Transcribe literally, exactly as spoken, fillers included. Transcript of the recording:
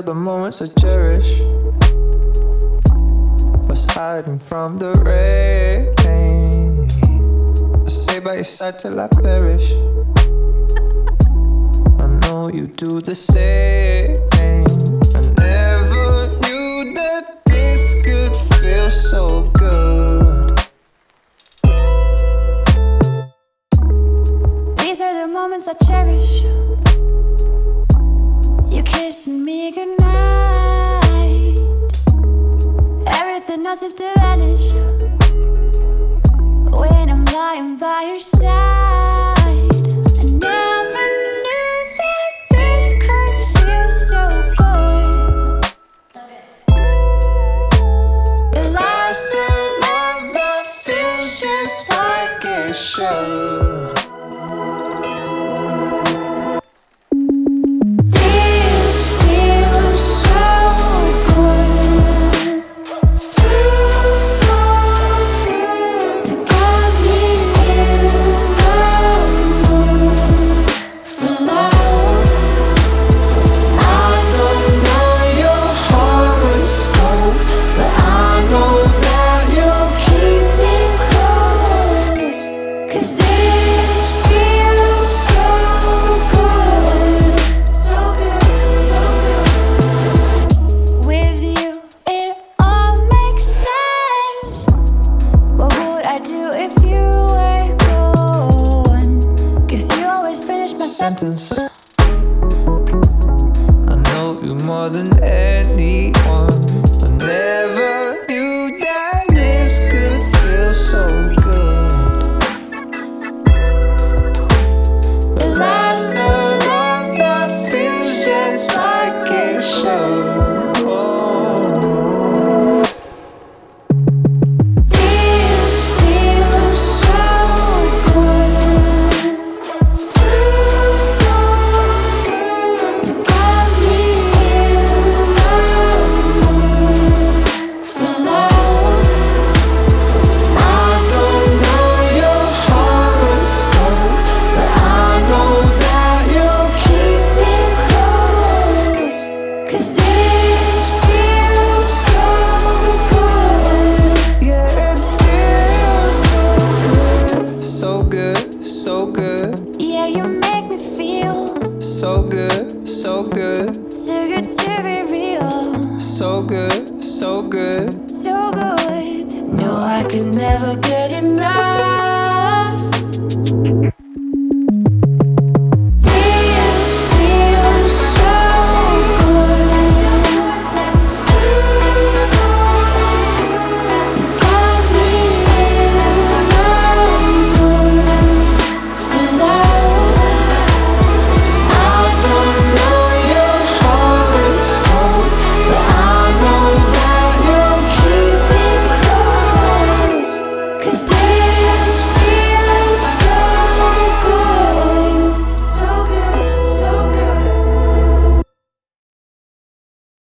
are the moments I cherish. Was hiding from the rain. I stay by your side till I perish. I know you do the same. I never knew that this could feel so good. These are the moments I cherish. You kissing me goodnight. Everything else seems to vanish when I'm lying by your side. I never knew that this could feel so good. So good. You lost the love that feels just like it should. So good, so good, so good. No, I can never get enough.